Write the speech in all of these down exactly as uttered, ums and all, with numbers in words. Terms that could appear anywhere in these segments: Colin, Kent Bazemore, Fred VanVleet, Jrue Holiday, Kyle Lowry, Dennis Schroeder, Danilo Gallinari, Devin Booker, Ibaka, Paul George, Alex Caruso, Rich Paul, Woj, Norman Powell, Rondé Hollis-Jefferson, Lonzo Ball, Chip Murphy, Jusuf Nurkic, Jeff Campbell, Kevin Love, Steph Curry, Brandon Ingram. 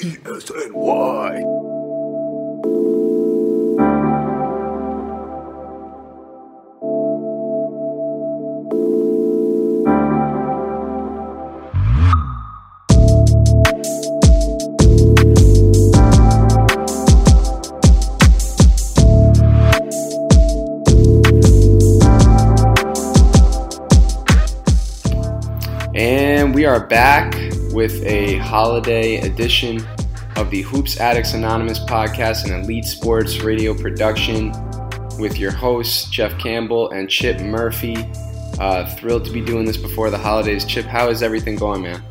E S N Y. And we are back with a holiday edition of the Hoops Addicts Anonymous podcast, an elite sports radio production with your hosts, Jeff Campbell and Chip Murphy. Uh, thrilled to be doing this before the holidays. Chip, how is everything going, man?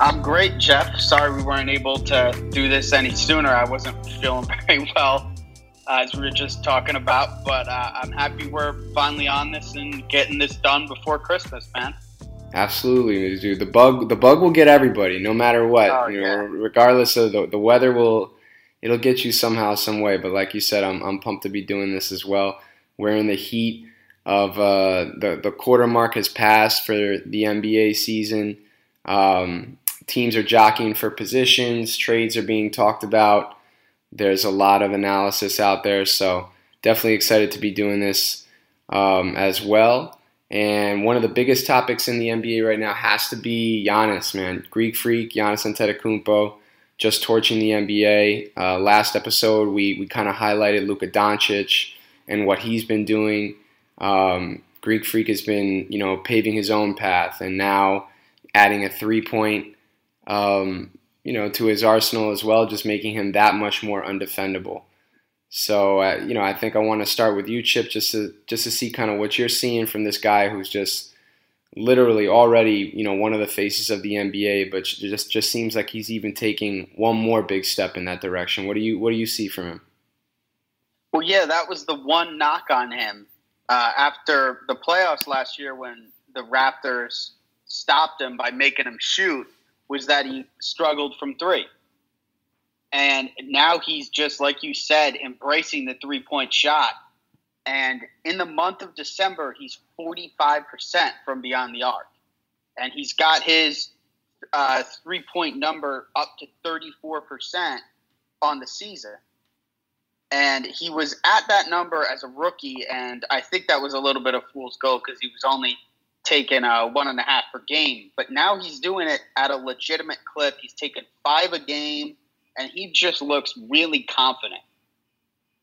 I'm great, Jeff. Sorry we weren't able to do this any sooner. I wasn't feeling very well, uh, as we were just talking about, but uh, I'm happy we're finally on this and getting this done before Christmas, man. Absolutely, dude. The bug, the bug will get everybody, no matter what. Oh, you know, yeah. Regardless of the, the weather, will it'll get you somehow, some way. But like you said, I'm I'm pumped to be doing this as well. We're in the heat of uh, the the quarter mark has passed for the N B A season. Um, teams are jockeying for positions. Trades are being talked about. There's a lot of analysis out there, so definitely excited to be doing this um, as well. And one of the biggest topics in the N B A right now has to be Giannis, man. Greek freak, Giannis Antetokounmpo, just torching the N B A. Uh, last episode, we, we kind of highlighted Luka Doncic and what he's been doing. Um, Greek freak has been, you know, paving his own path and now adding a three-point, um, you know, to his arsenal as well, just making him that much more undefendable. So, uh, you know, I think I want to start with you, Chip, just to just to see kind of what you're seeing from this guy who's just literally already, you know, one of the faces of the N B A, but just just seems like he's even taking one more big step in that direction. What do you what do you see from him? Well, yeah, that was the one knock on him uh, after the playoffs last year when the Raptors stopped him by making him shoot, was that he struggled from three. And now he's just, like you said, embracing the three-point shot. And in the month of December, he's forty-five percent from beyond the arc. And he's got his uh, three-point number up to thirty-four percent on the season. And he was at that number as a rookie, and I think that was a little bit of fool's gold because he was only taking uh, one and a half per game. But now he's doing it at a legitimate clip. He's taking five a game. And he just looks really confident.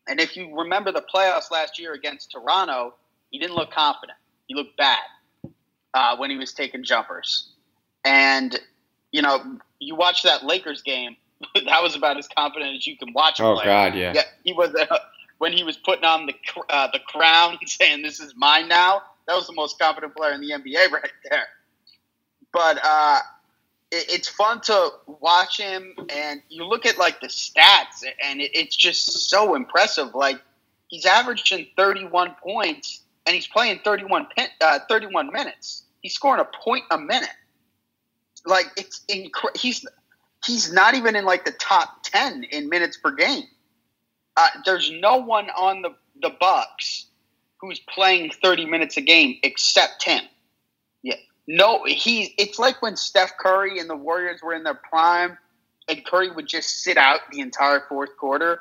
And if you remember the playoffs last year against Toronto, he didn't look confident. He looked bad uh, when he was taking jumpers. And, you know, you watch that Lakers game. That was about as confident as you can watch him oh, play. Oh, God, yeah. yeah he was, uh, when he was putting on the uh, the crown and saying, this is mine now, that was the most confident player in the N B A right there. But uh it's fun to watch him, and you look at, like, the stats, and it's just so impressive. Like, he's averaging thirty-one points, and he's playing thirty-one, uh, thirty-one minutes. He's scoring a point a minute. Like, it's inc- he's he's not even in, like, the top ten in minutes per game. Uh, there's no one on the, the Bucks who's playing thirty minutes a game except him. Yeah. No, he. It's like when Steph Curry and the Warriors were in their prime, and Curry would just sit out the entire fourth quarter.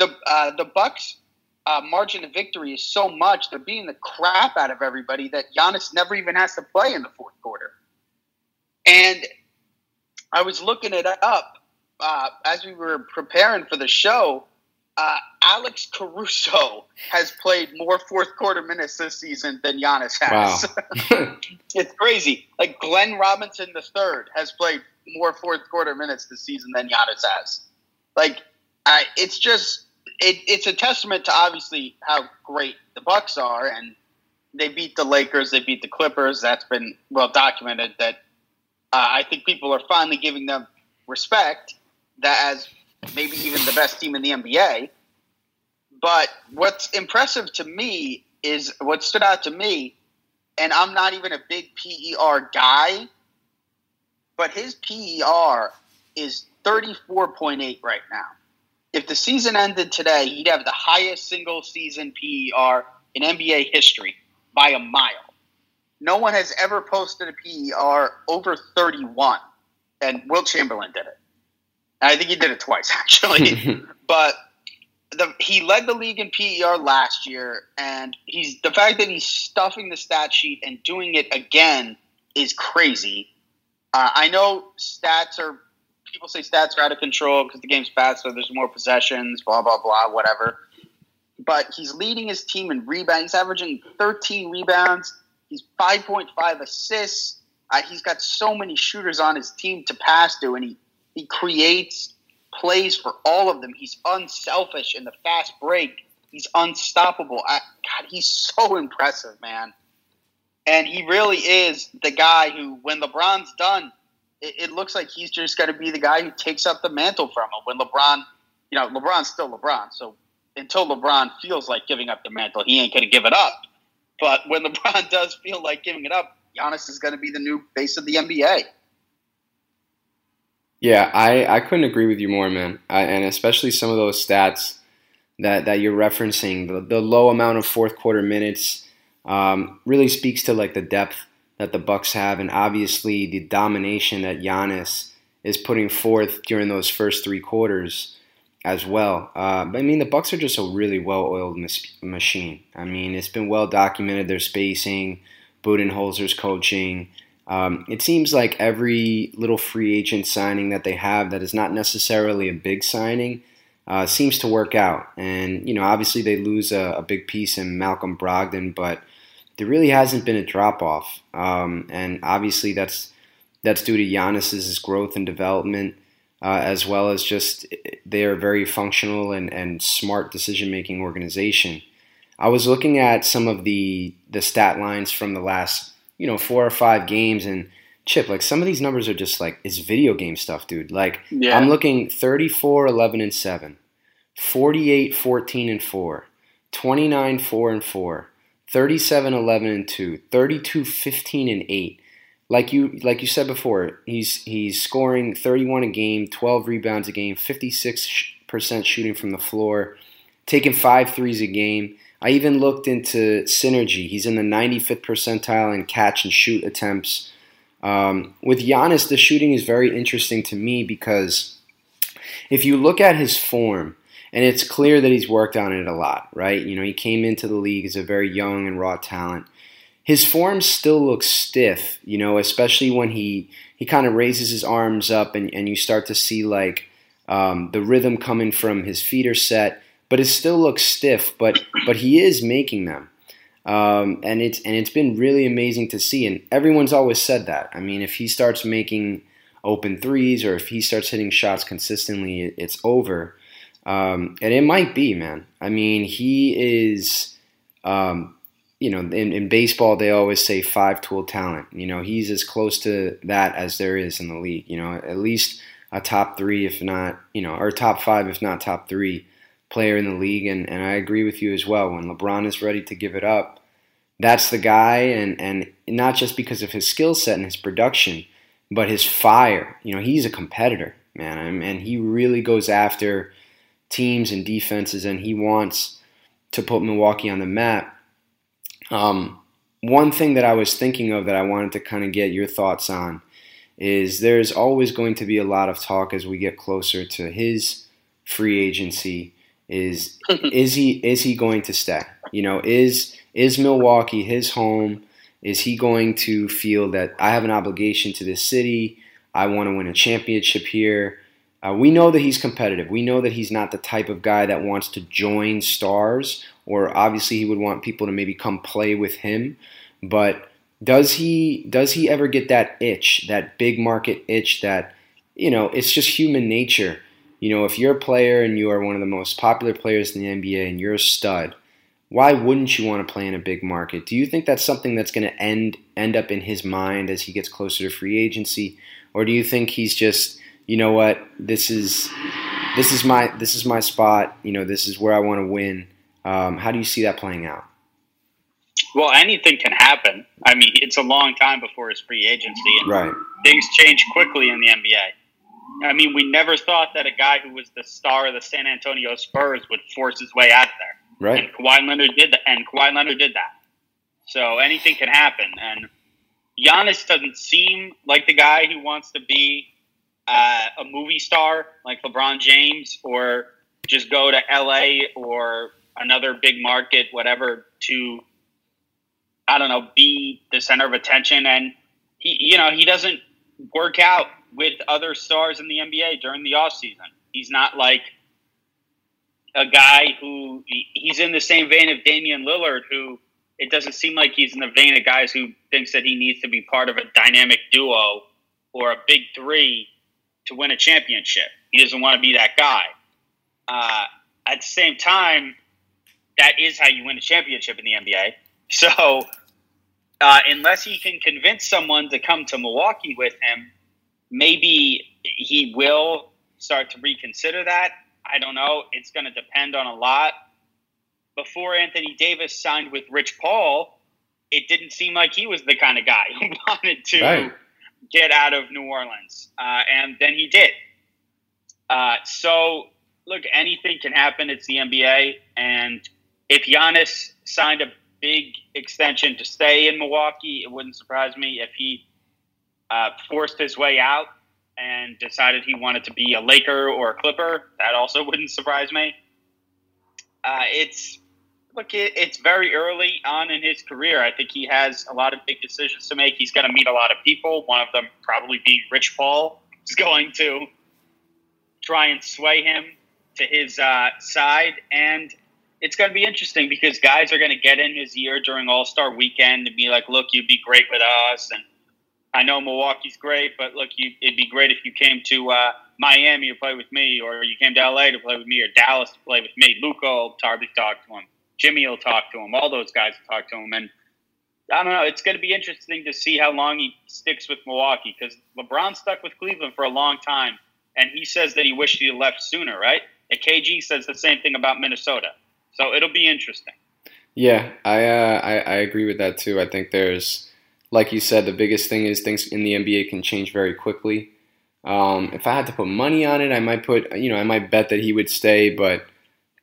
The uh, the Bucks' uh, margin of victory is so much; they're beating the crap out of everybody that Giannis never even has to play in the fourth quarter. And I was looking it up uh, as we were preparing for the show. Uh, Alex Caruso has played more fourth quarter minutes this season than Giannis has. Wow. It's crazy. Like Glenn Robinson the third has played more fourth quarter minutes this season than Giannis has. Like I, it's just it, it's a testament to obviously how great the Bucks are, and they beat the Lakers, they beat the Clippers. That's been well documented. That uh, I think people are finally giving them respect that as maybe even the best team in the N B A. But what's impressive to me is what stood out to me, and I'm not even a big P E R guy, but his P E R is thirty-four point eight right now. If the season ended today, he'd have the highest single-season P E R in N B A history by a mile. No one has ever posted a P E R over thirty-one, and Wilt Chamberlain did it. I think he did it twice, actually. But the, he led the league in P E R last year, and he's the fact that he's stuffing the stat sheet and doing it again is crazy. Uh, I know stats are – people say stats are out of control because the game's faster, there's more possessions, blah, blah, blah, whatever. But he's leading his team in rebounds. He's averaging thirteen rebounds. He's five point five assists. Uh, he's got so many shooters on his team to pass to, and he, he creates plays for all of them. He's unselfish in the fast break. He's unstoppable. I, God, he's so impressive, man. And he really is the guy who, when LeBron's done, it, it looks like he's just going to be the guy who takes up the mantle from him. When LeBron, you know, LeBron's still LeBron. So until LeBron feels like giving up the mantle, he ain't going to give it up. But when LeBron does feel like giving it up, Giannis is going to be the new face of the N B A. Yeah, I, I couldn't agree with you more, man. I, and especially some of those stats that, that you're referencing, the, the low amount of fourth quarter minutes, Um, really speaks to like the depth that the Bucks have, and obviously the domination that Giannis is putting forth during those first three quarters as well. Uh, I mean, the Bucks are just a really well-oiled mis- machine. I mean, it's been well documented their spacing, Budenholzer's coaching. Um, it seems like every little free agent signing that they have that is not necessarily a big signing uh, seems to work out. And you know, obviously they lose a, a big piece in Malcolm Brogdon, but there really hasn't been a drop-off, um, and obviously that's that's due to Giannis's growth and development, uh, as well as just they are a very functional and, and smart decision-making organization. I was looking at some of the the stat lines from the last you know four or five games, and Chip, like some of these numbers are just like it's video game stuff, dude. Like yeah. I'm looking thirty-four, eleven, and seven, forty-eight, fourteen, and four, twenty-nine, four, and four. thirty-seven, eleven, and two, thirty-two, fifteen, and eight. Like you like you said before, he's he's scoring thirty-one a game, twelve rebounds a game, fifty-six percent shooting from the floor, taking five threes a game. I even looked into synergy. He's in the ninety-fifth percentile in catch and shoot attempts. Um, with Giannis, the shooting is very interesting to me because if you look at his form, and it's clear that he's worked on it a lot, right? You know, he came into the league as a very young and raw talent. His form still looks stiff, you know, especially when he, he kind of raises his arms up and, and you start to see, like, um, the rhythm coming from his feet are set. But it still looks stiff, but but he is making them. Um, and it's and it's been really amazing to see. And everyone's always said that. I mean, if he starts making open threes or if he starts hitting shots consistently, it, it's over. Um, and it might be, man. I mean, he is, um, you know, in, in baseball, they always say five-tool talent. You know, he's as close to that as there is in the league. You know, at least a top three, if not, you know, or top five, if not top three player in the league. And, and I agree with you as well. When LeBron is ready to give it up, that's the guy. And, and not just because of his skill set and his production, but his fire. You know, he's a competitor, man. I mean, and he really goes after teams and defenses, and he wants to put Milwaukee on the map. Um, one thing that I was thinking of that I wanted to kind of get your thoughts on is there's always going to be a lot of talk as we get closer to his free agency is is he is he going to stay? You know, is is Milwaukee his home? Is he going to feel that I have an obligation to this city? I want to win a championship here. Uh, we know that he's competitive. We know that he's not the type of guy that wants to join stars, or obviously he would want people to maybe come play with him. But does he does he ever get that itch, that big market itch that, you know, it's just human nature. You know, if you're a player and you are one of the most popular players in the N B A and you're a stud, why wouldn't you want to play in a big market? Do you think that's something that's going to end end up in his mind as he gets closer to free agency? Or do you think he's just – you know what, this is this is my this is my spot. You know, this is where I want to win. Um, how do you see that playing out? Well, anything can happen. I mean, it's a long time before his free agency, and right. things change quickly in the N B A. I mean, we never thought that a guy who was the star of the San Antonio Spurs would force his way out there. Right. And Kawhi Leonard did that. And Kawhi Leonard did that. So anything can happen. And Giannis doesn't seem like the guy who wants to be uh, a movie star like LeBron James, or just go to L A or another big market, whatever, to – I don't know, be the center of attention. And, he, you know, he doesn't work out with other stars in the N B A during the offseason. He's not like a guy who – he's in the same vein of Damian Lillard, who it doesn't seem like he's in the vein of guys who thinks that he needs to be part of a dynamic duo or a big three to win a championship. He doesn't want to be that guy. Uh, at the same time, that is how you win a championship in the N B A. So uh, unless he can convince someone to come to Milwaukee with him, maybe he will start to reconsider that. I don't know. It's going to depend on a lot. Before Anthony Davis signed with Rich Paul, it didn't seem like he was the kind of guy who wanted to right. get out of New Orleans. Uh, and then he did. Uh, so, look, anything can happen. It's the N B A. And if Giannis signed a big extension to stay in Milwaukee, it wouldn't surprise me if he uh, forced his way out and decided he wanted to be a Laker or a Clipper. That also wouldn't surprise me. Uh, it's look, it, it's very early on in his career. I think he has a lot of big decisions to make. He's going to meet a lot of people. One of them probably being Rich Paul, who's going to try and sway him to his uh, side. And it's going to be interesting because guys are going to get in his ear during All-Star Weekend and be like, look, you'd be great with us. And I know Milwaukee's great, but look, you, it'd be great if you came to uh, Miami to play with me, or you came to L A to play with me, or Dallas to play with me. Luka will probably talk to him. Jimmy will talk to him. All those guys will talk to him. And I don't know. It's going to be interesting to see how long he sticks with Milwaukee, because LeBron stuck with Cleveland for a long time, and he says that he wished he left sooner, right? And K G says the same thing about Minnesota. So it'll be interesting. Yeah, I, uh, I I agree with that too. I think there's, like you said, the biggest thing is things in the N B A can change very quickly. Um, if I had to put money on it, I might put, you know, I might bet that he would stay, but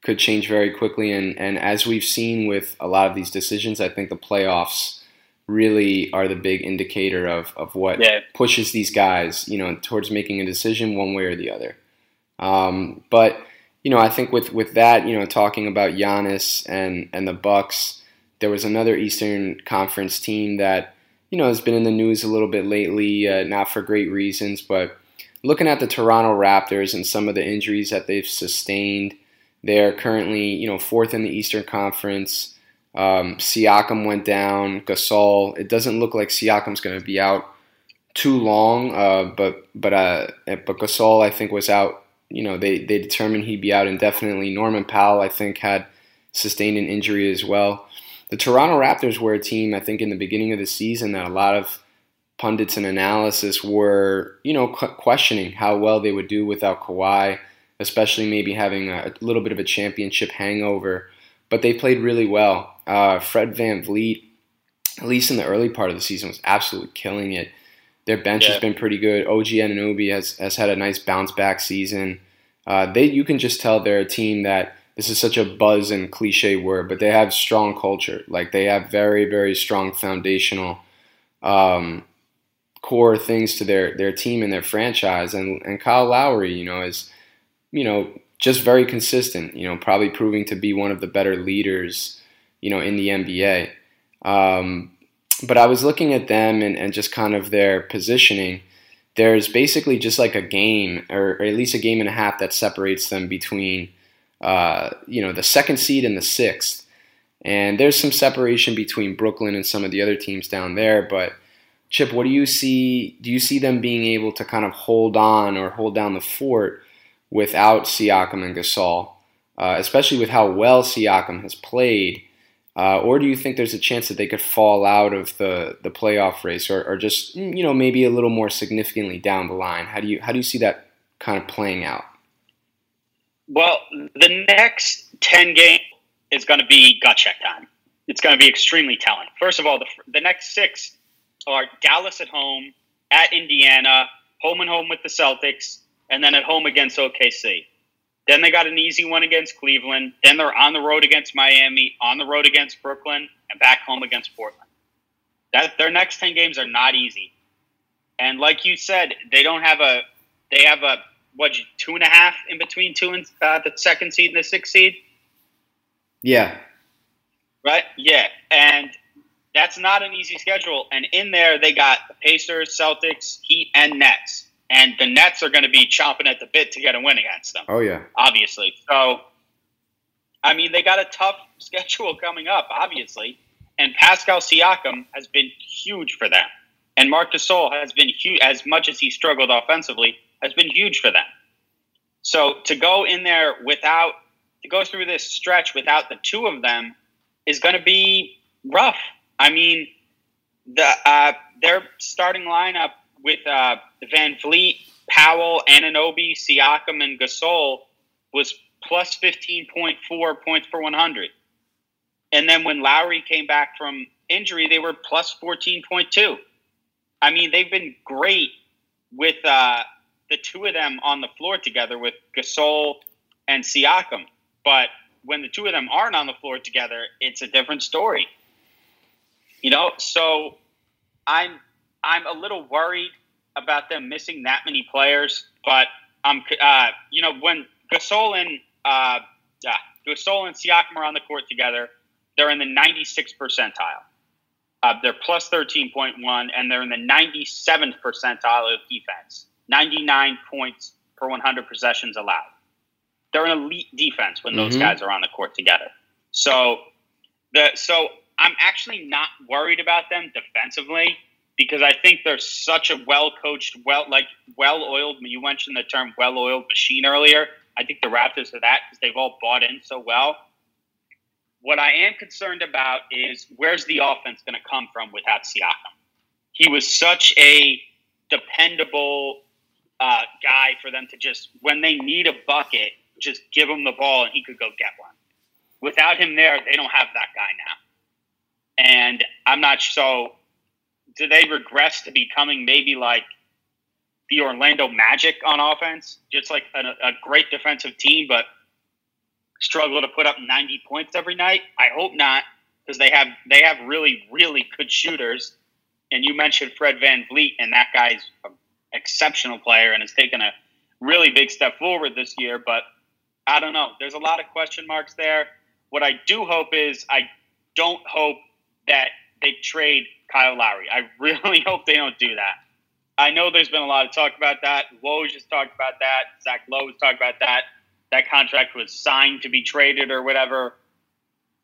could change very quickly. And, and as we've seen with a lot of these decisions, I think the playoffs really are the big indicator of, of what yeah. pushes these guys, you know, towards making a decision one way or the other. Um, but... You know, I think with, with that, you know, talking about Giannis and, and the Bucks, there was another Eastern Conference team that, you know, has been in the news a little bit lately, uh, not for great reasons, but looking at the Toronto Raptors and some of the injuries that they've sustained, they're currently, you know, fourth in the Eastern Conference. Um, Siakam went down, Gasol. It doesn't look like Siakam's going to be out too long, uh, but but uh, but Gasol, I think, was out. You know, they, they determined he'd be out indefinitely. Norman Powell, I think, had sustained an injury as well. The Toronto Raptors were a team, I think, in the beginning of the season that a lot of pundits and analysis were, you know, questioning how well they would do without Kawhi, especially maybe having a little bit of a championship hangover. But they played really well. Uh, Fred VanVleet, at least in the early part of the season, was absolutely killing it. Their bench yeah. has been pretty good. O G Anunoby has, has had a nice bounce-back season. Uh, they You can just tell they're a team that, this is such a buzz and cliche word, but they have strong culture. Like, they have very, very strong foundational um, core things to their, their team and their franchise. And and Kyle Lowry, you know, is, you know, just very consistent, you know, probably proving to be one of the better leaders, you know, in the N B A. Um But I was looking at them and, and just kind of their positioning. There's basically just like a game, or, or at least a game and a half, that separates them between, uh, you know, the second seed and the sixth. And there's some separation between Brooklyn and some of the other teams down there. But Chip, what do you see? Do you see them being able to kind of hold on or hold down the fort without Siakam and Gasol, uh, especially with how well Siakam has played? Uh, or do you think there's a chance that they could fall out of the, the playoff race, or, or just, you know, maybe a little more significantly down the line? How do you how do you see that kind of playing out? Well, the next ten games is going to be gut check time. It's going to be extremely telling. First of all, the, the next six are Dallas at home, at Indiana, home and home with the Celtics, and then at home against O K C. Then they got an easy one against Cleveland. Then they're on the road against Miami, on the road against Brooklyn, and back home against Portland. That their next ten games are not easy. And like you said, they don't have a – they have a, what, two and a half in between two and uh, the second seed and the sixth seed? Yeah. Right? Yeah. And that's not an easy schedule. And in there, they got the Pacers, Celtics, Heat, and Nets. And the Nets are going to be chomping at the bit to get a win against them. Oh, yeah. Obviously. So, I mean, they got a tough schedule coming up, obviously. And Pascal Siakam has been huge for them. And Marc Gasol has been huge, as much as he struggled offensively, has been huge for them. So to go in there without, to go through this stretch without the two of them is going to be rough. I mean, the uh, their starting lineup with uh, VanVleet, Powell, Anunoby, Siakam, and Gasol was plus fifteen point four points per one hundred. And then when Lowry came back from injury, they were plus fourteen point two. I mean, they've been great with uh, the two of them on the floor together with Gasol and Siakam. But when the two of them aren't on the floor together, it's a different story. You know, so I'm I'm a little worried about them missing that many players. But I'm, uh, you know, when Gasol and uh, yeah, Gasol and Siakam are on the court together, they're in the ninety-sixth percentile. Uh, they're plus thirteen point one, and they're in the ninety-seventh percentile of defense. ninety-nine points per one hundred possessions allowed. They're an elite defense when mm-hmm. those guys are on the court together. So, the so I'm actually not worried about them defensively because I think they're such a well-coached, well like well-oiled. You mentioned the term "well-oiled machine" earlier. I think the Raptors are that because they've all bought in so well. What I am concerned about is where's the offense going to come from without Siakam? He was such a dependable uh, guy for them to just, when they need a bucket, just give him the ball and he could go get one. Without him there, they don't have that guy now. And I'm not so, do they regress to becoming maybe like the Orlando Magic on offense? Just like a, a great defensive team, but struggle to put up ninety points every night? I hope not, because they have they have really, really good shooters. And you mentioned Fred VanVleet, and that guy's an exceptional player and has taken a really big step forward this year. But I don't know. There's a lot of question marks there. What I do hope is I don't hope that they trade Kyle Lowry. I really hope they don't do that. I know there's been a lot of talk about that. Woj has talked about that. Zach Lowe has talked about that. That contract was signed to be traded or whatever.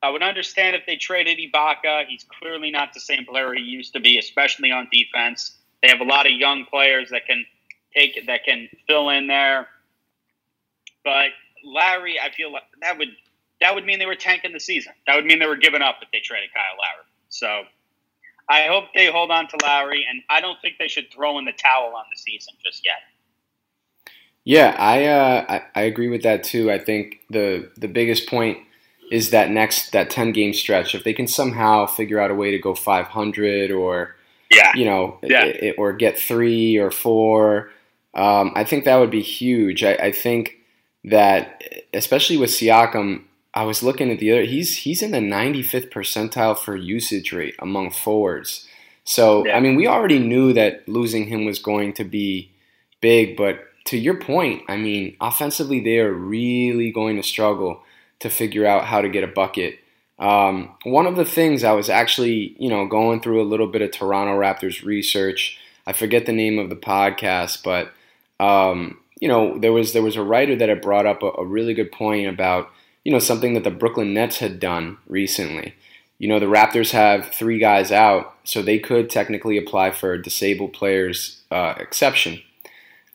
I would understand if they traded Ibaka. He's clearly not the same player he used to be, especially on defense. They have a lot of young players that can take that can fill in there. But Lowry, I feel like that would that would mean they were tanking the season. That would mean they were giving up if they traded Kyle Lowry. So I hope they hold on to Lowry, and I don't think they should throw in the towel on the season just yet. Yeah, I, uh, I I agree with that too. I think the the biggest point is that next that ten game stretch. If they can somehow figure out a way to go five hundred or yeah. you know yeah. it, it, or get three or four, um, I think that would be huge. I, I think that especially with Siakam, I was looking at the other. He's he's in the ninety-fifth percentile for usage rate among forwards. So yeah. I mean, we already knew that losing him was going to be big, but to your point, I mean, offensively, they are really going to struggle to figure out how to get a bucket. Um, one of the things I was actually, you know, going through a little bit of Toronto Raptors research. I forget the name of the podcast, but um, you know, there was there was a writer that had brought up a, a really good point about, you know, something that the Brooklyn Nets had done recently. You know, the Raptors have three guys out, so they could technically apply for a disabled players uh, exception.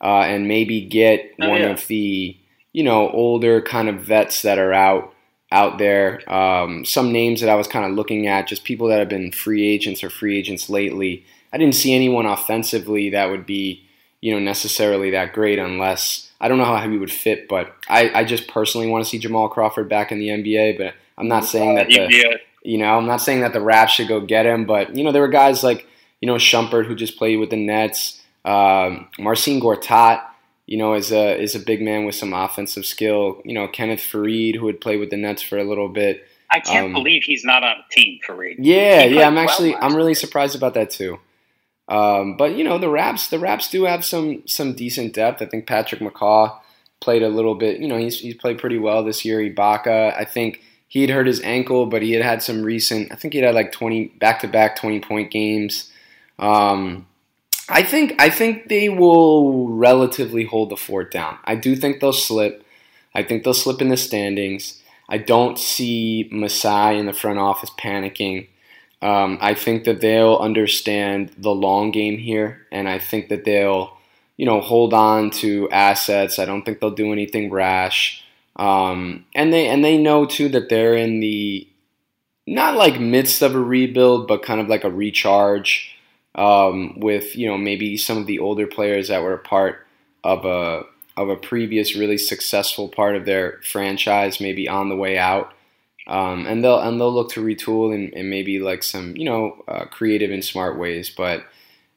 Uh, and maybe get oh, one yeah. of the, you know, older kind of vets that are out out there. Um, some names that I was kind of looking at, just people that have been free agents or free agents lately. I didn't see anyone offensively that would be, you know, necessarily that great unless – I don't know how he would fit, but I, I just personally want to see Jamal Crawford back in the N B A, but I'm not saying that the – You know, I'm not saying that the Raps should go get him, but, you know, there were guys like, you know, Shumpert, who just played with the Nets. Um, Marcin Gortat, you know, is a is a big man with some offensive skill. You know, Kenneth Faried, who had played with the Nets for a little bit. I can't um, believe he's not on a team, Faried. Yeah, yeah, I'm actually – I'm really surprised about that too. Um, but, you know, the Raps the Raps do have some some decent depth. I think Patrick McCaw played a little bit. You know, he's, he's played pretty well this year. Ibaka, I think – he had hurt his ankle, but he had had some recent – I think he had like twenty back-to-back twenty-point games. Um, I think I think they will relatively hold the fort down. I do think they'll slip. I think they'll slip in the standings. I don't see Masai in the front office panicking. Um, I think that they'll understand the long game here, and I think that they'll, you know, hold on to assets. I don't think they'll do anything rash. Um, and they and they know too that they're in the not like midst of a rebuild, but kind of like a recharge um, with, you know, maybe some of the older players that were a part of a of a previous really successful part of their franchise, maybe on the way out, um, and they'll and they'll look to retool in, in maybe like some, you know, uh, creative and smart ways. But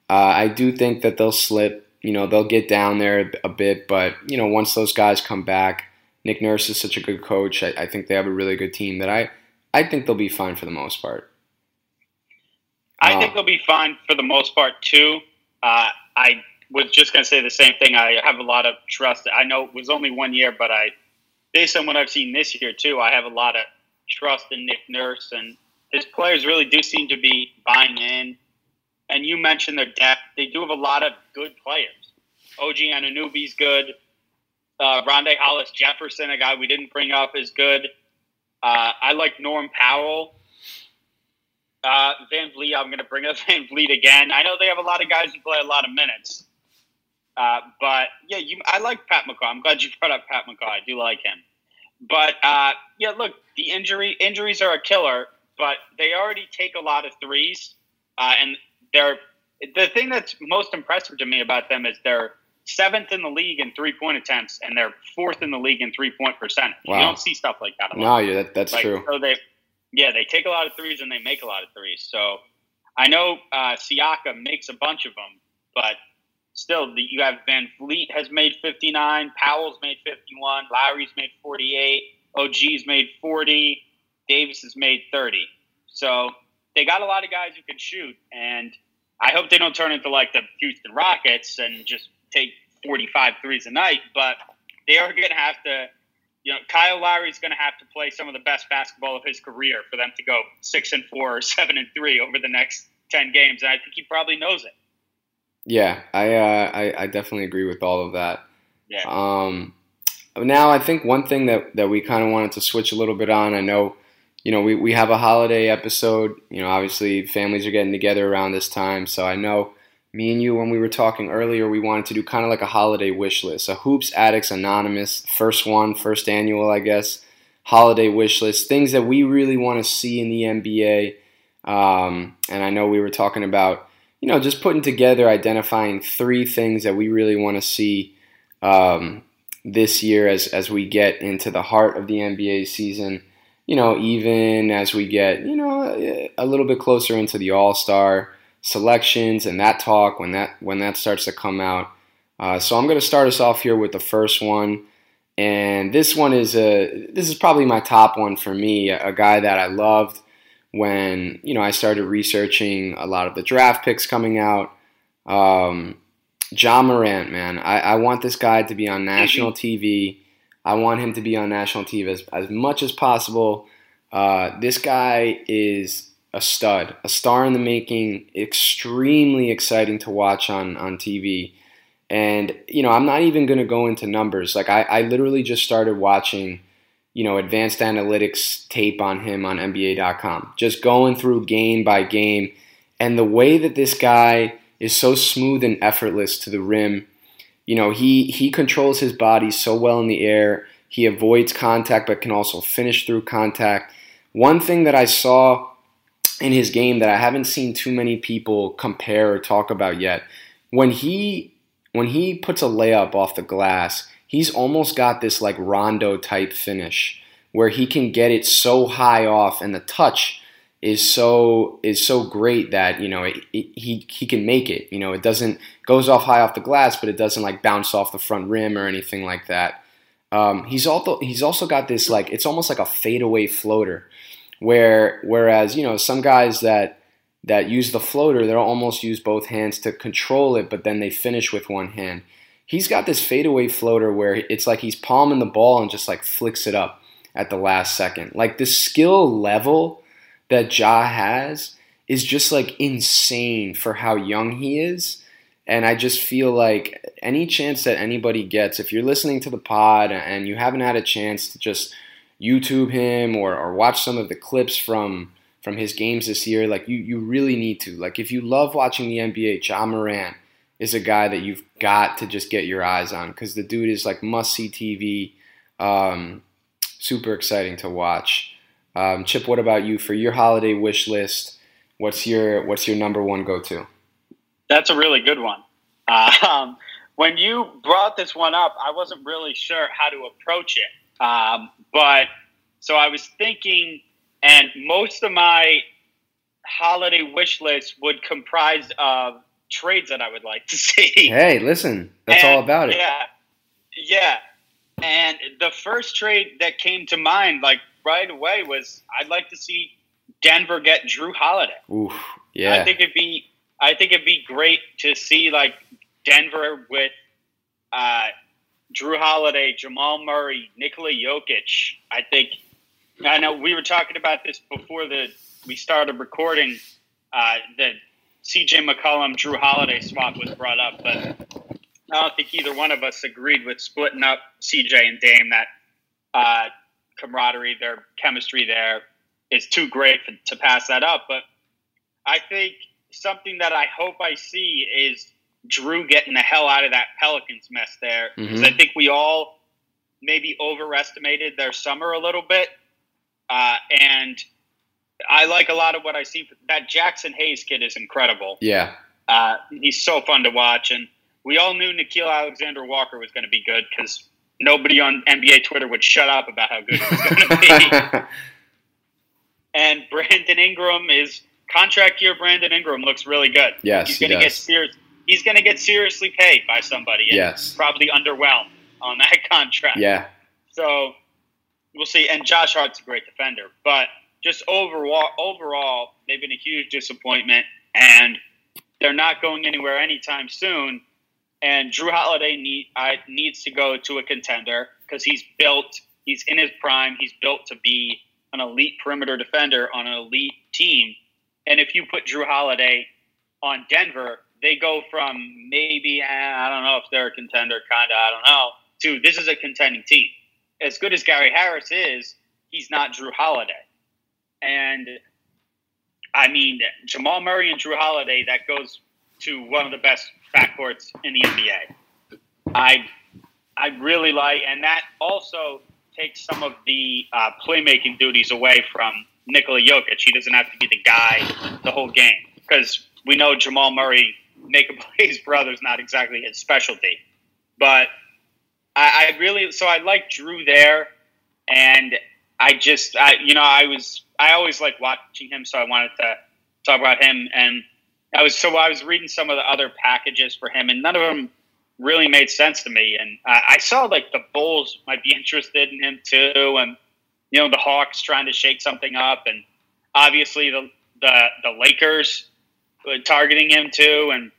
uh, I do think that they'll slip. You know, they'll get down there a bit, but, you know, once those guys come back. Nick Nurse is such a good coach. I, I think they have a really good team that I, I think they'll be fine for the most part. I um, think they'll be fine for the most part, too. Uh, I was just going to say the same thing. I have a lot of trust. I know it was only one year, but I, based on what I've seen this year, too, I have a lot of trust in Nick Nurse. And his players really do seem to be buying in. And you mentioned their depth. They do have a lot of good players. O G Anunoby's good. Uh, Rondé Hollis-Jefferson, a guy we didn't bring up, is good. Uh, I like Norm Powell. Uh, VanVleet, I'm going to bring up VanVleet again. I know they have a lot of guys who play a lot of minutes. Uh, but, yeah, you, I like Pat McCaw. I'm glad you brought up Pat McCaw. I do like him. But, uh, yeah, look, the injury injuries are a killer, but they already take a lot of threes. Uh, and they're the thing that's most impressive to me about them is they're – seventh in the league in three-point attempts, and they're fourth in the league in three-point percentage. Wow. You don't see stuff like that a lot. No, yeah, that, that's like, true. So they, yeah, they take a lot of threes, and they make a lot of threes. So I know uh, Siakam makes a bunch of them, but still, the, you have VanVleet has made fifty-nine, Powell's made fifty-one, Lowry's made forty-eight, O G's made forty, Davis has made thirty. So they got a lot of guys who can shoot, and I hope they don't turn into like the Houston Rockets and just take forty-five threes a night, but they are going to have to, you know, Kyle Lowry's going to have to play some of the best basketball of his career for them to go six and four or seven and three over the next ten games. And I think he probably knows it. Yeah, I, uh, I, I definitely agree with all of that. Yeah. Um, now I think one thing that, that we kind of wanted to switch a little bit on, I know, you know, we, we have a holiday episode, you know, obviously families are getting together around this time. So I know, me and you, when we were talking earlier, we wanted to do kind of like a holiday wish list. A Hoops Addicts Anonymous, first one, first annual, I guess, holiday wish list. Things that we really want to see in the N B A. Um, and I know we were talking about, you know, just putting together, identifying three things that we really want to see um, this year as, as we get into the heart of the N B A season. You know, even as we get, you know, a little bit closer into the All-Star selections and that talk when that when that starts to come out. Uh, so I'm going to start us off here with the first one, and this one is a this is probably my top one for me. A, a guy that I loved when, you know, I started researching a lot of the draft picks coming out. Um, Ja Morant, man, I, I want this guy to be on national T V. I want him to be on national T V as as much as possible. Uh, this guy is a stud, a star in the making, extremely exciting to watch on, on T V. And, you know, I'm not even going to go into numbers. Like, I, I literally just started watching, you know, advanced analytics tape on him on N B A dot com. Just going through game by game. And the way that this guy is so smooth and effortless to the rim. You know, he, he controls his body so well in the air. He avoids contact but can also finish through contact. One thing that I saw in his game that I haven't seen too many people compare or talk about yet. When he when he puts a layup off the glass, he's almost got this like Rondo-type finish where he can get it so high off, and the touch is so is so great that, you know, it, it, he he can make it. You know, it doesn't goes off high off the glass, but it doesn't like bounce off the front rim or anything like that. Um, he's also he's also got this like it's almost like a fadeaway floater, where whereas you know some guys that that use the floater, they'll almost use both hands to control it, but then they finish with one hand. He's got this fadeaway floater where it's like he's palming the ball and just like flicks it up at the last second. Like the skill level that Ja has is just like insane for how young he is. And I just feel like any chance that anybody gets, if you're listening to the pod and you haven't had a chance to just YouTube him or, or watch some of the clips from from his games this year, like you, you really need to. Like if you love watching the N B A, Ja Morant is a guy that you've got to just get your eyes on because the dude is like must-see T V. Um, Super exciting to watch. Um, Chip, what about you for your holiday wish list? What's your what's your number one go-to? That's a really good one. Um, when you brought this one up, I wasn't really sure how to approach it. Um, but so I was thinking, and most of my holiday wish list would comprise of trades that I would like to see. Hey, listen, that's and, all about it. Yeah, yeah. And the first trade that came to mind, like, right away was I'd like to see Denver get Jrue Holiday. Oof, yeah. I think it'd be I think it'd be great to see, like, Denver with uh, Jrue Holiday, Jamal Murray, Nikola Jokic. I think – I know we were talking about this before the we started recording. Uh, the C J McCollum, Jrue Holiday swap was brought up, but – I don't think either one of us agreed with splitting up C J and Dame. That uh, camaraderie, their chemistry there is too great for, to pass that up. But I think something that I hope I see is Jrue getting the hell out of that Pelicans mess there. Mm-hmm. 'Cause I think we all maybe overestimated their summer a little bit. Uh, and I like a lot of what I see. That Jaxson Hayes kid is incredible. Yeah. Uh, he's so fun to watch. And we all knew Nickeil Alexander-Walker was going to be good because nobody on N B A Twitter would shut up about how good he was going to be. And Brandon Ingram is contract year. Brandon Ingram looks really good. Yes, he's going he to get serious. He's going to get seriously paid by somebody. And yes, probably underwhelmed on that contract. Yeah. So we'll see. And Josh Hart's a great defender, but just overall, overall, they've been a huge disappointment, and they're not going anywhere anytime soon. And Jrue Holiday need, uh, needs to go to a contender because he's built, he's in his prime, he's built to be an elite perimeter defender on an elite team. And if you put Jrue Holiday on Denver, they go from maybe, eh, I don't know if they're a contender, kind of, I don't know, to this is a contending team. As good as Gary Harris is, he's not Jrue Holiday. And, I mean, Jamal Murray and Jrue Holiday, that goes to one of the best backcourts in the N B A. I I really like, and that also takes some of the uh, playmaking duties away from Nikola Jokic. He doesn't have to be the guy the whole game because we know Jamal Murray making plays for others, not exactly his specialty. But I, I really, so I like Jrue there, and I just, I you know, I was, I always like watching him, so I wanted to talk about him. And I was so I was reading some of the other packages for him, and none of them really made sense to me. And I, I saw like the Bulls might be interested in him too, and you know the Hawks trying to shake something up, and obviously the the, the Lakers targeting him too. And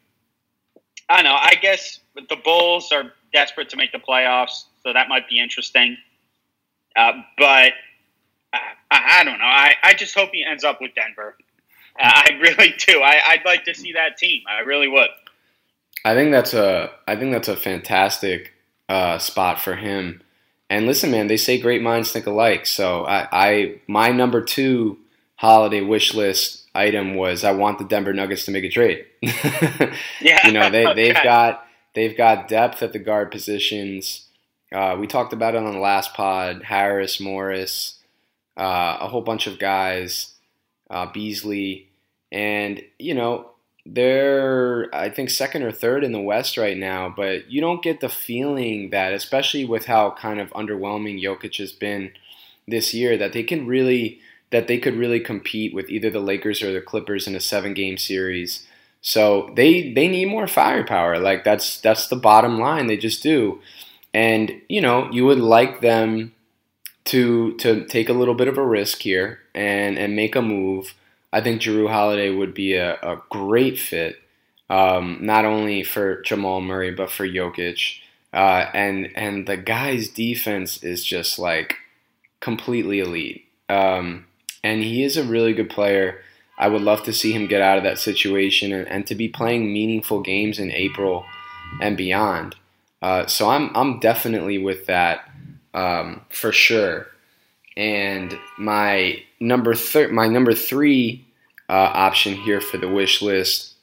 I don't know. I guess the Bulls are desperate to make the playoffs, so that might be interesting. Uh, but I, I don't know. I, I just hope he ends up with Denver. I really do. I, I'd like to see that team. I really would. I think that's a. I think that's a fantastic uh, spot for him. And listen, man, they say great minds think alike. So I, I, my number two holiday wish list item was I want the Denver Nuggets to make a trade. Yeah, you know they okay. they've got they've got depth at the guard positions. Uh, we talked about it on the last pod. Harris, Morris, uh, a whole bunch of guys. Uh, Beasley, and you know they're, I think, second or third in the West right now, but you don't get the feeling that, especially with how kind of underwhelming Jokic has been this year, that they can really that they could really compete with either the Lakers or the Clippers in a seven-game series. So they they need more firepower. Like that's that's the bottom line. They just do. And, you know, you would like them to to take a little bit of a risk here and, and make a move. I think Jrue Holiday would be a, a great fit, um, not only for Jamal Murray, but for Jokic. Uh, and and the guy's defense is just like completely elite. Um, and he is a really good player. I would love to see him get out of that situation and, and to be playing meaningful games in April and beyond. Uh, so I'm I'm definitely with that um, for sure. And my number thir- my number three uh, option here for the wish list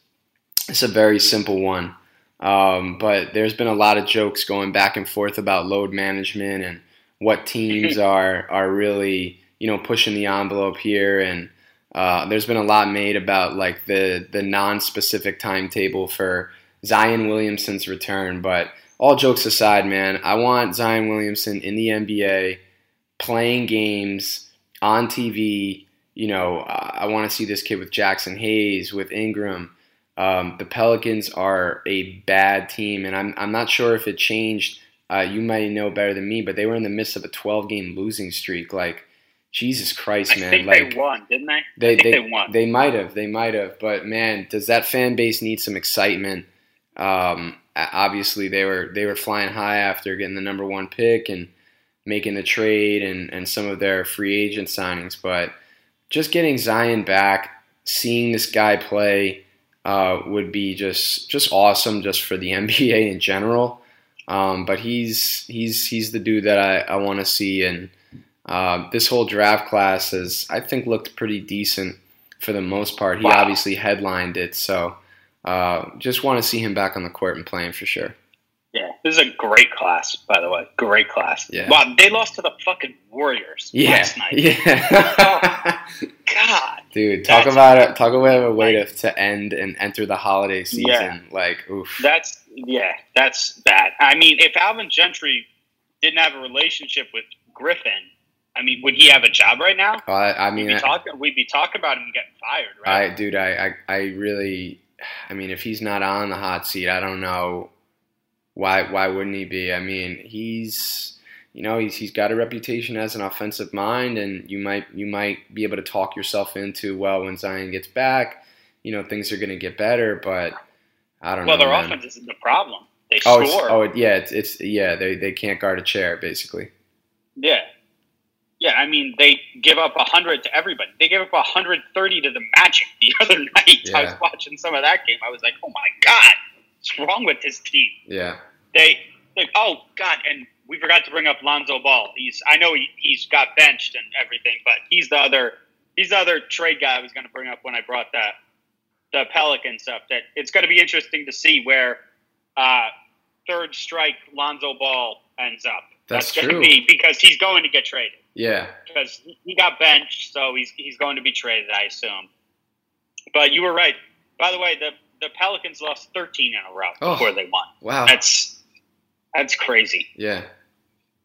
is a very simple one. Um, but there's been a lot of jokes going back and forth about load management and what teams are are really, you know, pushing the envelope here. And uh, there's been a lot made about like the the non-specific timetable for Zion Williamson's return. But all jokes aside, man, I want Zion Williamson in the N B A playing games on T V. You know, I want to see this kid with Jaxson Hayes, with Ingram. Um, the Pelicans are a bad team, and I'm I'm not sure if it changed. Uh, you might know better than me, but they were in the midst of a twelve-game losing streak. Like, Jesus Christ, man! I think like, they won, didn't they? They, I think they, they won. They might have. They might have. But man, does that fan base need some excitement? Um, obviously, they were they were flying high after getting the number one pick and making the trade and, and some of their free agent signings. But just getting Zion back, seeing this guy play uh, would be just just awesome just for the N B A in general. Um, but he's he's he's the dude that I, I want to see. And uh, this whole draft class has, I think, looked pretty decent for the most part. He wow. obviously headlined it. So uh, just want to see him back on the court and playing for sure. Yeah, this is a great class, by the way. Great class. Yeah. Wow, they lost to the fucking Warriors yeah. last night. Yeah. Oh, God. Dude, talk that's, about it. Talk about a way like, to, to end and enter the holiday season. Yeah. Like, oof. That's, yeah, that's bad. I mean, if Alvin Gentry didn't have a relationship with Griffin, I mean, would he have a job right now? Uh, I mean, we'd be, talk, I, we'd be talking about him getting fired, right? I, dude, I, I, I really, I mean, if he's not on the hot seat, I don't know. Why why wouldn't he be? I mean, he's you know, he's he's got a reputation as an offensive mind, and you might you might be able to talk yourself into, well, when Zion gets back, you know, things are gonna get better, but I don't well, know. Well, their man. offense isn't the problem. They oh, score. It's, oh it, yeah, it's, it's yeah, they they can't guard a chair, basically. Yeah. Yeah, I mean, they give up a hundred to everybody. They gave up a hundred thirty to the Magic the other night. Yeah. I was watching some of that game. I was like, oh my God. What's wrong with this team? Yeah. They, they, oh, God, and we forgot to bring up Lonzo Ball. He's, I know he, he's got benched and everything, but he's the other he's the other trade guy I was going to bring up when I brought that, the Pelican stuff. That it's going to be interesting to see where uh, third strike Lonzo Ball ends up. That's, That's true. Going to be because he's going to get traded. Yeah. Because he got benched, so he's, he's going to be traded, I assume. But you were right. By the way, the The Pelicans lost thirteen in a row oh, before they won. Wow, that's that's crazy. Yeah,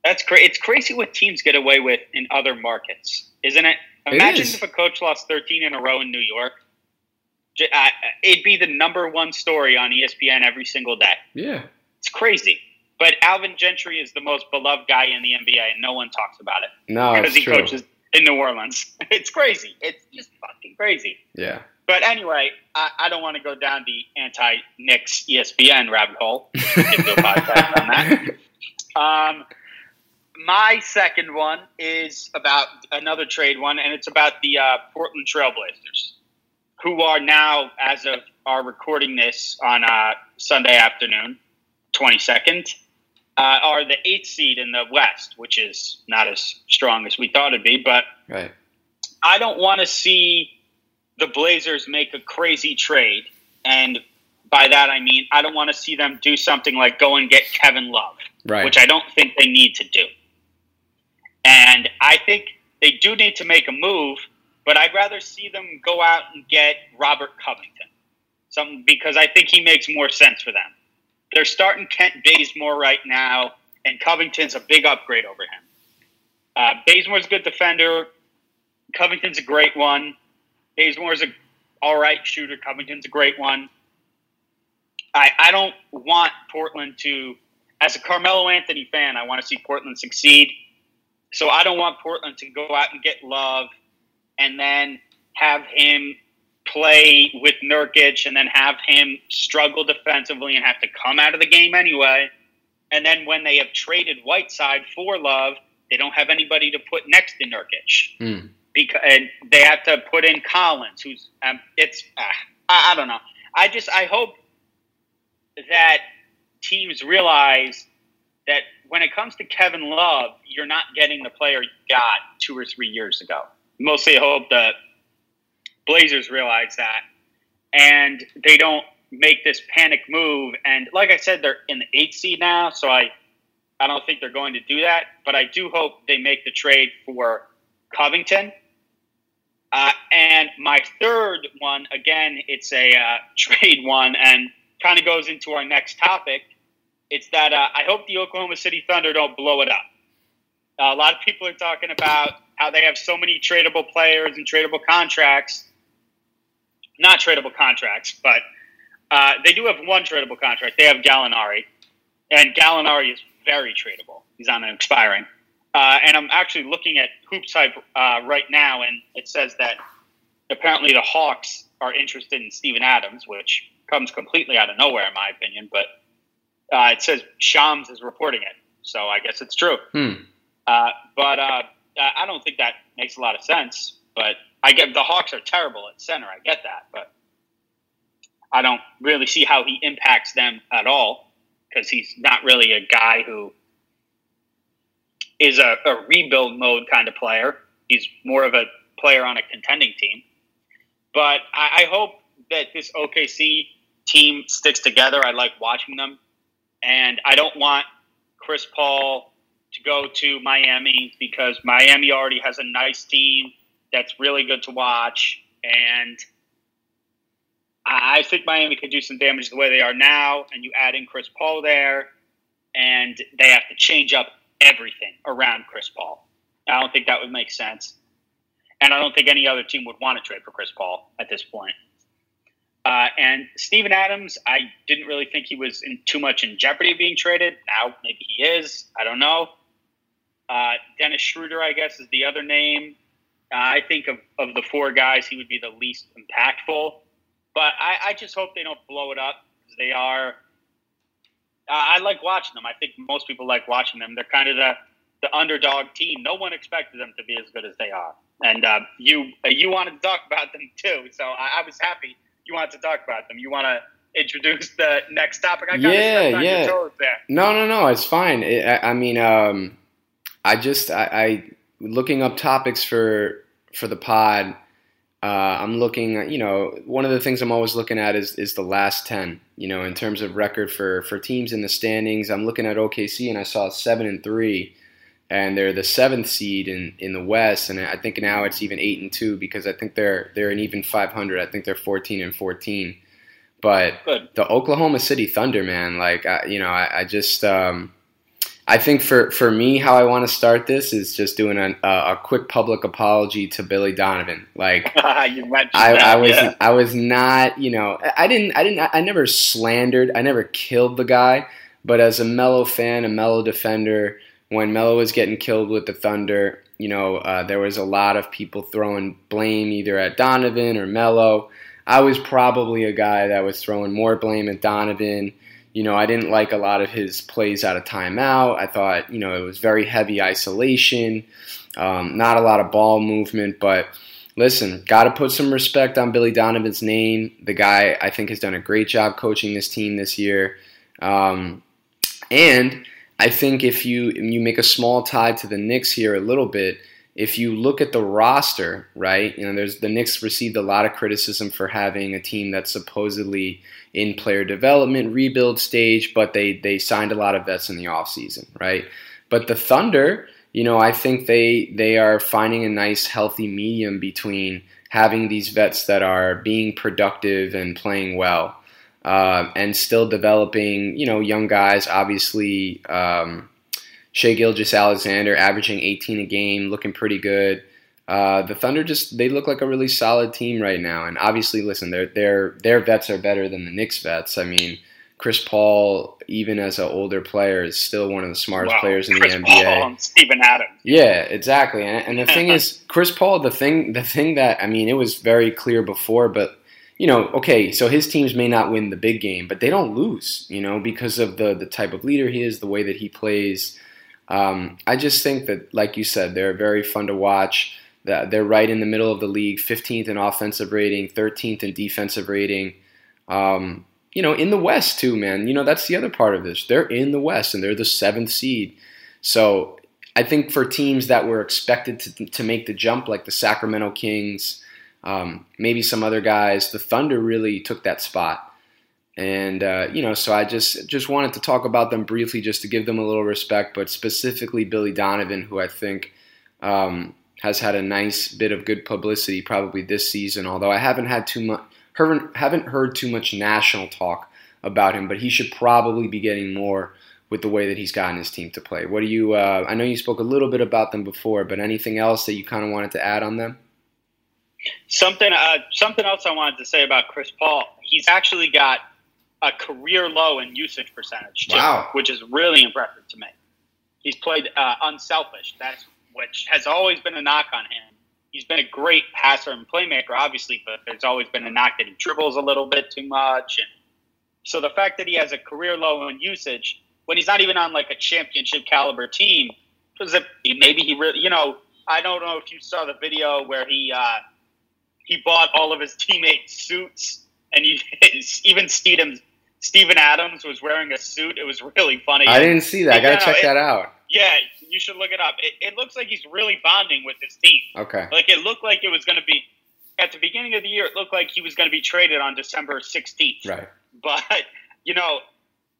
that's crazy. It's crazy what teams get away with in other markets, isn't it? Imagine it is. If a coach lost thirteen in a row in New York, it'd be the number one story on E S P N every single day. Yeah, it's crazy. But Alvin Gentry is the most beloved guy in the N B A, and no one talks about it. No, because he true. coaches in New Orleans. It's crazy. It's just fucking crazy. Yeah. But anyway, I, I don't want to go down the anti-Knicks E S P N rabbit hole. Give you a podcast on that. Um, my second one is about another trade one, and it's about the uh, Portland Trailblazers, who are now, as of our recording this on uh, Sunday afternoon, twenty-second, uh, are the eighth seed in the West, which is not as strong as we thought it'd be. But right. I don't want to see the Blazers make a crazy trade, and by that I mean I don't want to see them do something like go and get Kevin Love, right. which I don't think they need to do. And I think they do need to make a move, but I'd rather see them go out and get Robert Covington, something, because I think he makes more sense for them. They're starting Kent Bazemore right now, and Covington's a big upgrade over him. Uh, Bazemore's a good defender. Covington's a great one. Bazemore's an all-right shooter. Covington's a great one. I, I don't want Portland to – as a Carmelo Anthony fan, I want to see Portland succeed. So I don't want Portland to go out and get Love and then have him play with Nurkic and then have him struggle defensively and have to come out of the game anyway. And then when they have traded Whiteside for Love, they don't have anybody to put next to Nurkic. Mm. Because, and they have to put in Collins, who's um, – it's uh, – I, I don't know. I just – I hope that teams realize that when it comes to Kevin Love, you're not getting the player you got two or three years ago. Mostly I hope the Blazers realize that, and they don't make this panic move. And like I said, they're in the eighth seed now, so I – I don't think they're going to do that, but I do hope they make the trade for Covington. Uh, and my third one, again, it's a uh, trade one and kind of goes into our next topic. It's that uh, I hope the Oklahoma City Thunder don't blow it up. Uh, a lot of people are talking about how they have so many tradable players and tradable contracts. Not tradable contracts, but uh, they do have one tradable contract. They have Gallinari, and Gallinari is very tradable. He's on an expiring. Uh, and I'm actually looking at Hoops Hype uh, right now, and it says that apparently the Hawks are interested in Steven Adams, which comes completely out of nowhere, in my opinion. But uh, it says Shams is reporting it, so I guess it's true. Hmm. Uh, but uh, I don't think that makes a lot of sense. But I get the Hawks are terrible at center. I get that, but I don't really see how he impacts them at all, because he's not really a guy who is a, a rebuild mode kind of player. He's more of a player on a contending team. But I, I hope that this O K C team sticks together. I like watching them. And I don't want Chris Paul to go to Miami, because Miami already has a nice team that's really good to watch. And I think Miami could do some damage the way they are now, and you add in Chris Paul there, and they have to change up everything around Chris Paul. I don't think that would make sense, and I don't think any other team would want to trade for Chris Paul at this point. Uh, and Steven Adams, I didn't really think he was in too much in jeopardy of being traded. Now maybe he is. I don't know. Uh, Dennis Schroeder, I guess, is the other name. Uh, I think of, of the four guys, he would be the least impactful. But I, I just hope they don't blow it up, because they are uh, – I like watching them. I think most people like watching them. They're kind of the, the underdog team. No one expected them to be as good as they are. And uh, you uh, you wanted to talk about them too, so I, I was happy you wanted to talk about them. You want to introduce the next topic? I got yeah, to yeah. Your toes there. No, no, no. It's fine. It, I, I mean, um, I just I, – I looking up topics for for the pod – Uh, I'm looking, you know, one of the things I'm always looking at is, is the last ten, you know, in terms of record for, for teams in the standings. I'm looking at O K C, and I saw seven and three, and they're the seventh seed in, in the West. And I think now it's even eight and two, because I think they're, they're an even five hundred. I think they're fourteen and fourteen, but Good. The Oklahoma City Thunder, man, like, I, you know, I, I just, um, I think for, for me, how I want to start this is just doing a, a quick public apology to Billy Donovan. Like you mentioned I, that, I was, yeah. I was not, you know, I didn't, I didn't, I never slandered, I never killed the guy. But as a Melo fan, a Melo defender, when Melo was getting killed with the Thunder, you know, uh, there was a lot of people throwing blame either at Donovan or Melo. I was probably a guy that was throwing more blame at Donovan. You know, I didn't like a lot of his plays out of timeout. I thought, you know, it was very heavy isolation, um, not a lot of ball movement. But listen, got to put some respect on Billy Donovan's name. The guy, I think, has done a great job coaching this team this year. Um, and I think if you you make a small tie to the Knicks here a little bit, if you look at the roster, right, you know, there's the Knicks received a lot of criticism for having a team that's supposedly in player development, rebuild stage, but they they signed a lot of vets in the offseason, right? But the Thunder, you know, I think they they are finding a nice healthy medium between having these vets that are being productive and playing well, uh, and still developing, you know, young guys. Obviously, um, Shai Gilgeous-Alexander averaging eighteen a game, looking pretty good. Uh, the Thunder just, they look like a really solid team right now. And obviously, listen, their their their vets are better than the Knicks vets. I mean, Chris Paul, even as an older player, is still one of the smartest wow. players in Chris the N B A. Chris Paul and Steven Adams. Yeah, exactly. And, and the thing is, Chris Paul, the thing the thing that, I mean, it was very clear before, but, you know, okay, so his teams may not win the big game, but they don't lose, you know, because of the, the type of leader he is, the way that he plays. Um, I just think that, like you said, they're very fun to watch. They're right in the middle of the league, fifteenth in offensive rating, thirteenth in defensive rating. Um You know, in the West too, man. You know, that's the other part of this. They're in the West, and they're the seventh seed. So I think for teams that were expected to to make the jump, like the Sacramento Kings, um, maybe some other guys, the Thunder really took that spot. And uh, you know, so I just just wanted to talk about them briefly, just to give them a little respect, but specifically Billy Donovan, who I think um, has had a nice bit of good publicity probably this season. Although I haven't had too much. Haven't heard too much national talk about him, but he should probably be getting more with the way that he's gotten his team to play. What do you? Uh, I know you spoke a little bit about them before, but anything else that you kind of wanted to add on them? Something, uh, something else I wanted to say about Chris Paul. He's actually got a career low in usage percentage too, wow. which is really impressive to me. He's played uh, unselfish, that's which has always been a knock on him. He's been a great passer and playmaker, obviously, but there's always been a knock that he dribbles a little bit too much. And so the fact that he has a career low in usage when he's not even on like a championship caliber team, because maybe he really, you know, I don't know if you saw the video where he uh, he bought all of his teammates suits, and he, even Steven, Steven Adams was wearing a suit. It was really funny. I didn't see that. I got to check it, that out. Yeah, you should look it up. It, it looks like he's really bonding with his team. Okay. Like, it looked like it was going to be – at the beginning of the year, it looked like he was going to be traded on December sixteenth. Right. But, you know,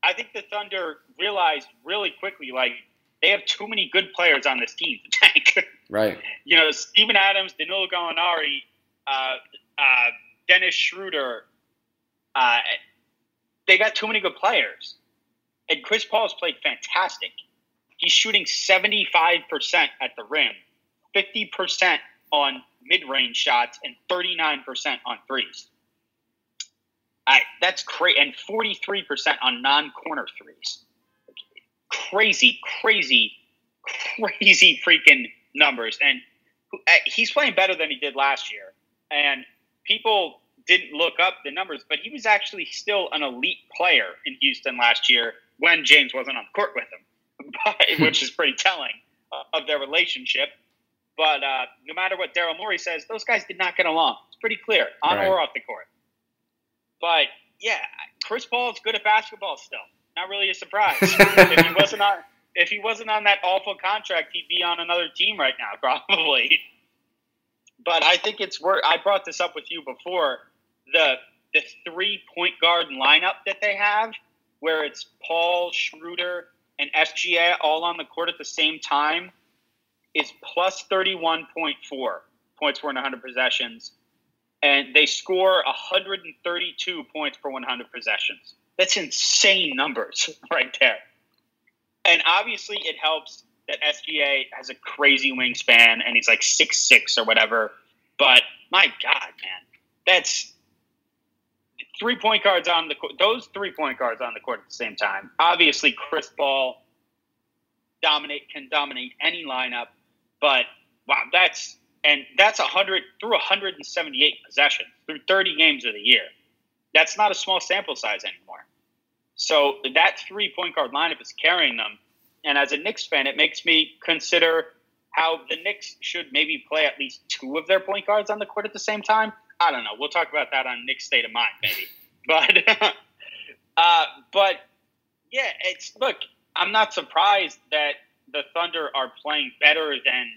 I think the Thunder realized really quickly, like, they have too many good players on this team to tank. Right. You know, Steven Adams, Danilo Gallinari, uh, uh, Dennis Schroeder, uh, they got too many good players. And Chris Paul's played fantastic. He's shooting seventy-five percent at the rim, fifty percent on mid-range shots, and thirty-nine percent on threes. I, that's crazy. And forty-three percent on non-corner threes. Crazy, crazy, crazy freaking numbers. And he's playing better than he did last year. And people didn't look up the numbers, but he was actually still an elite player in Houston last year when James wasn't on the court with him. But, which is pretty telling uh, of their relationship. But uh, no matter what Daryl Morey says, those guys did not get along. It's pretty clear, on right. or off the court. But, yeah, Chris Paul is good at basketball still. Not really a surprise. if, he wasn't on, if he wasn't on that awful contract, he'd be on another team right now, probably. But I think it's worth – I brought this up with you before. The, the three-point guard lineup that they have, where it's Paul, Schroeder – and S G A all on the court at the same time, is plus thirty-one point four points per one hundred possessions. And they score one hundred thirty-two points per one hundred possessions. That's insane numbers right there. And obviously it helps that S G A has a crazy wingspan and he's like six six or whatever. But my God, man, that's... Three-point guards on the court. Those three-point guards on the court at the same time. Obviously, Chris Paul dominate can dominate any lineup. But, wow, that's – and that's one hundred through one hundred seventy-eight possessions, through thirty games of the year. That's not a small sample size anymore. So that three-point guard lineup is carrying them. And as a Knicks fan, it makes me consider how the Knicks should maybe play at least two of their point guards on the court at the same time. I don't know. We'll talk about that on Nick's State of Mind, maybe. But, uh, but yeah, it's look, I'm not surprised that the Thunder are playing better than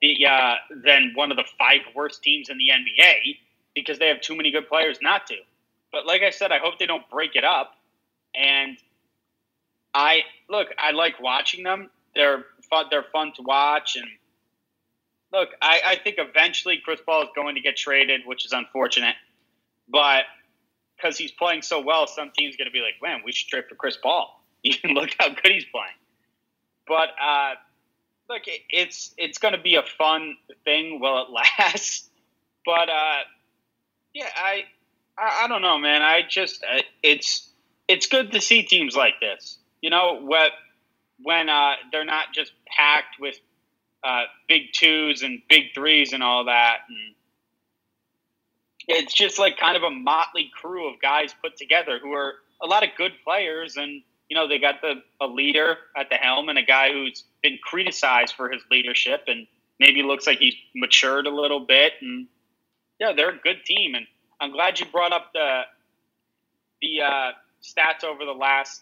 the uh, than one of the five worst teams in the N B A because they have too many good players not to. But like I said, I hope they don't break it up. And I look, I like watching them. They're fun. They're fun to watch, and look, I, I think eventually Chris Paul is going to get traded, which is unfortunate. But because he's playing so well, some team's going to be like, man, we should trade for Chris Paul. Even look how good he's playing. But uh, look, it, it's it's going to be a fun thing while it lasts. But uh, yeah, I, I I don't know, man. I just uh, it's it's good to see teams like this. You know what? When uh, they're not just packed with uh, big twos and big threes and all that. And it's just like kind of a motley crew of guys put together who are a lot of good players. And, you know, they got the a leader at the helm and a guy who's been criticized for his leadership and maybe looks like he's matured a little bit. And, yeah, they're a good team. And I'm glad you brought up the, the uh, stats over the last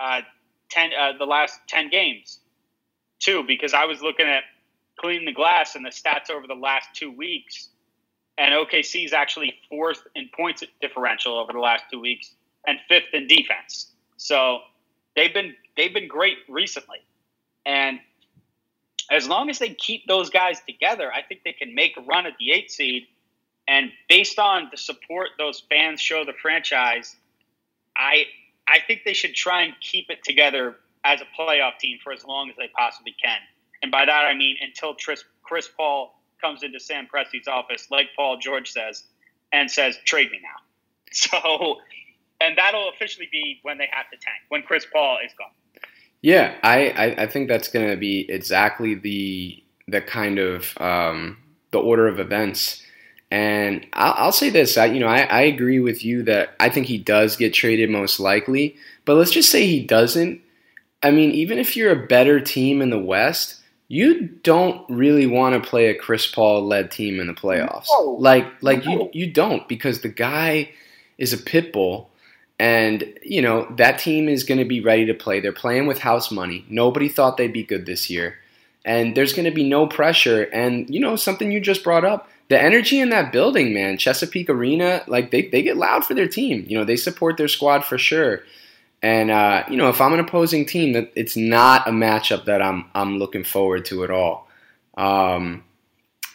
uh Ten, uh, the last ten games, too, because I was looking at Clean the Glass and the stats over the last two weeks, and O K C is actually fourth in points differential over the last two weeks and fifth in defense. So they've been they've been great recently, and as long as they keep those guys together, I think they can make a run at the eight seed. And based on the support those fans show the franchise, I. I think they should try and keep it together as a playoff team for as long as they possibly can. And by that, I mean until Tris, Chris Paul comes into Sam Presti's office, like Paul George says, and says, trade me now. So, and that'll officially be when they have to tank, when Chris Paul is gone. Yeah, I, I, I think that's going to be exactly the the kind of um, the order of events. And I'll say this, I, you know, I, I agree with you that I think he does get traded most likely, but let's just say he doesn't. I mean, even if you're a better team in the West, you don't really want to play a Chris Paul-led team in the playoffs. No. Like, like no. you, you don't, because the guy is a pit bull, and, you know, that team is going to be ready to play. They're playing with house money. Nobody thought they'd be good this year, and there's going to be no pressure. And, you know, something you just brought up, the energy in that building, man, Chesapeake Arena, like they, they get loud for their team. You know, they support their squad for sure. And, uh, you know, if I'm an opposing team, that it's not a matchup that I'm I'm looking forward to at all. Um,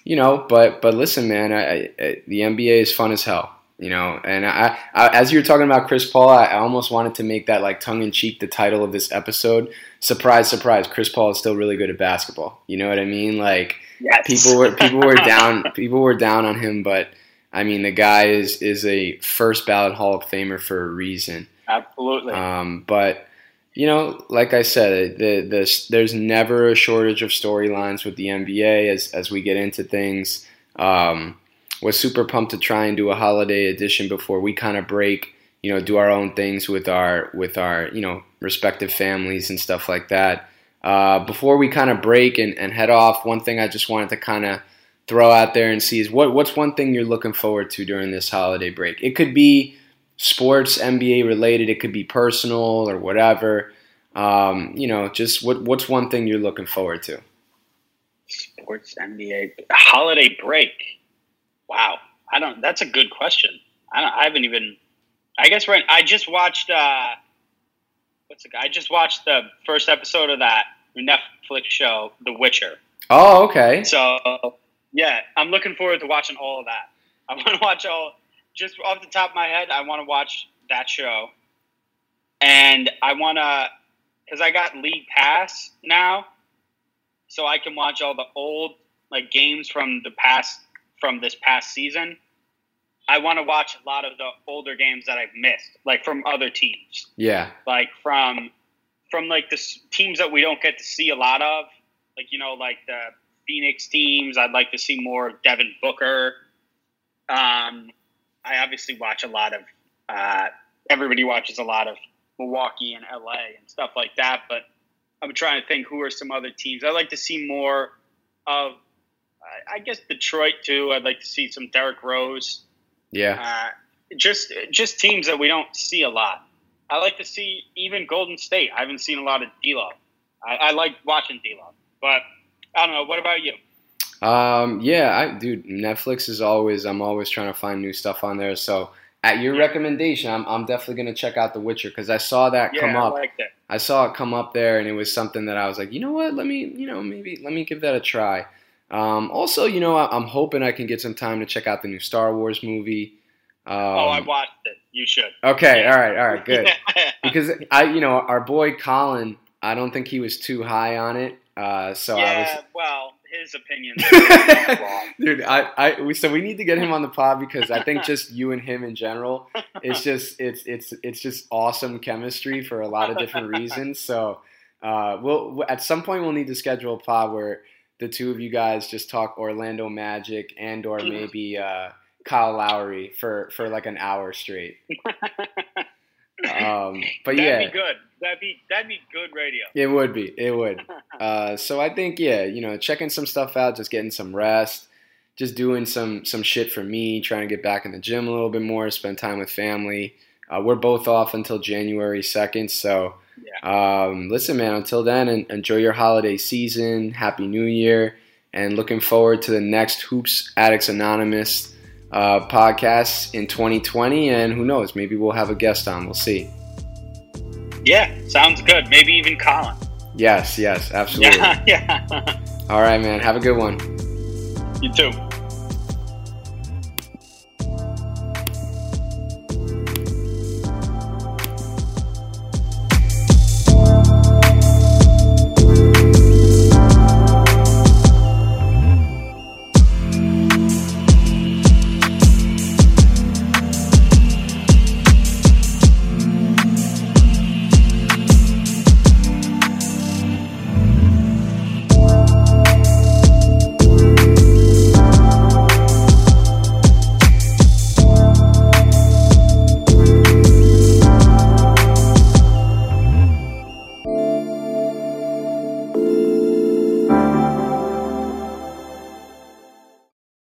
you know, but but listen, man, I, I, the N B A is fun as hell, you know. And I, I as you were talking about Chris Paul, I, I almost wanted to make that like tongue-in-cheek the title of this episode. Surprise, surprise, Chris Paul is still really good at basketball. You know what I mean? Like, yes. People were people were down people were down on him, but I mean the guy is, is a first ballot Hall of Famer for a reason. Absolutely. Um, but you know, like I said, the, the, there's never a shortage of storylines with the N B A as as we get into things. Um, was super pumped to try and do a holiday edition before we kind of break. You know, do our own things with our with our you know respective families and stuff like that. Uh, before we kind of break and, and head off, one thing I just wanted to kind of throw out there and see is what what's one thing you're looking forward to during this holiday break? It could be sports, N B A related. It could be personal or whatever. Um, you know, just what what's one thing you're looking forward to? Sports, N B A, holiday break. Wow, I don't. That's a good question. I don't. I haven't even. I guess right. I just watched. Uh, What's the guy? I just watched the first episode of that Netflix show, The Witcher. Oh, okay. So, yeah, I'm looking forward to watching all of that. I want to watch all, just off the top of my head, I want to watch that show. And I want to, because I got League Pass now, so I can watch all the old like games from the past, from this past season. I want to watch a lot of the older games that I've missed, like from other teams. Yeah. Like from from like the teams that we don't get to see a lot of, like, you know, like the Phoenix teams. I'd like to see more of Devin Booker. Um, I obviously watch a lot of uh, – everybody watches a lot of Milwaukee and L A and stuff like that, but I'm trying to think who are some other teams. I'd like to see more of, I guess, Detroit too. I'd like to see some Derrick Rose. Yeah, uh, just just teams that we don't see a lot. I like to see even Golden State. I haven't seen a lot of D-Lo. I, I like watching D-Lo, but I don't know. What about you? Um, yeah, I, dude, Netflix is always. I'm always trying to find new stuff on there. So at your yeah. recommendation, I'm I'm definitely gonna check out The Witcher because I saw that yeah, come up. I liked it. I saw it come up there, and it was something that I was like, you know what? Let me, you know, maybe let me give that a try. Um, also, you know, I, I'm hoping I can get some time to check out the new Star Wars movie. Um, oh, I watched it. You should. Okay. Yeah. All right. All right. Good. Because I, you know, our boy Colin, I don't think he was too high on it. Uh, so yeah, I was, well, his opinion. Dude, I, I, we, so we need to get him on the pod because I think just you and him in general, it's just, it's, it's, it's just awesome chemistry for a lot of different reasons. So, uh, we'll, at some point we'll need to schedule a pod where the two of you guys just talk Orlando Magic and, or maybe, uh, Kyle Lowry for, for like an hour straight. Um, but that'd yeah, that'd be good. That'd be that'd be good radio. It would be. It would. Uh, so I think yeah, you know, checking some stuff out, just getting some rest, just doing some some shit for me, trying to get back in the gym a little bit more, spend time with family. Uh, we're both off until January second, so yeah. um, listen, man. Until then, and enjoy your holiday season. Happy New Year, and looking forward to the next Hoops Addicts Anonymous Uh, podcasts in twenty twenty, and who knows, maybe we'll have a guest on. We'll see. Yeah, sounds good. Maybe even Colin. Yes, yes, absolutely. Yeah, yeah. All right, man. Have a good one. You too.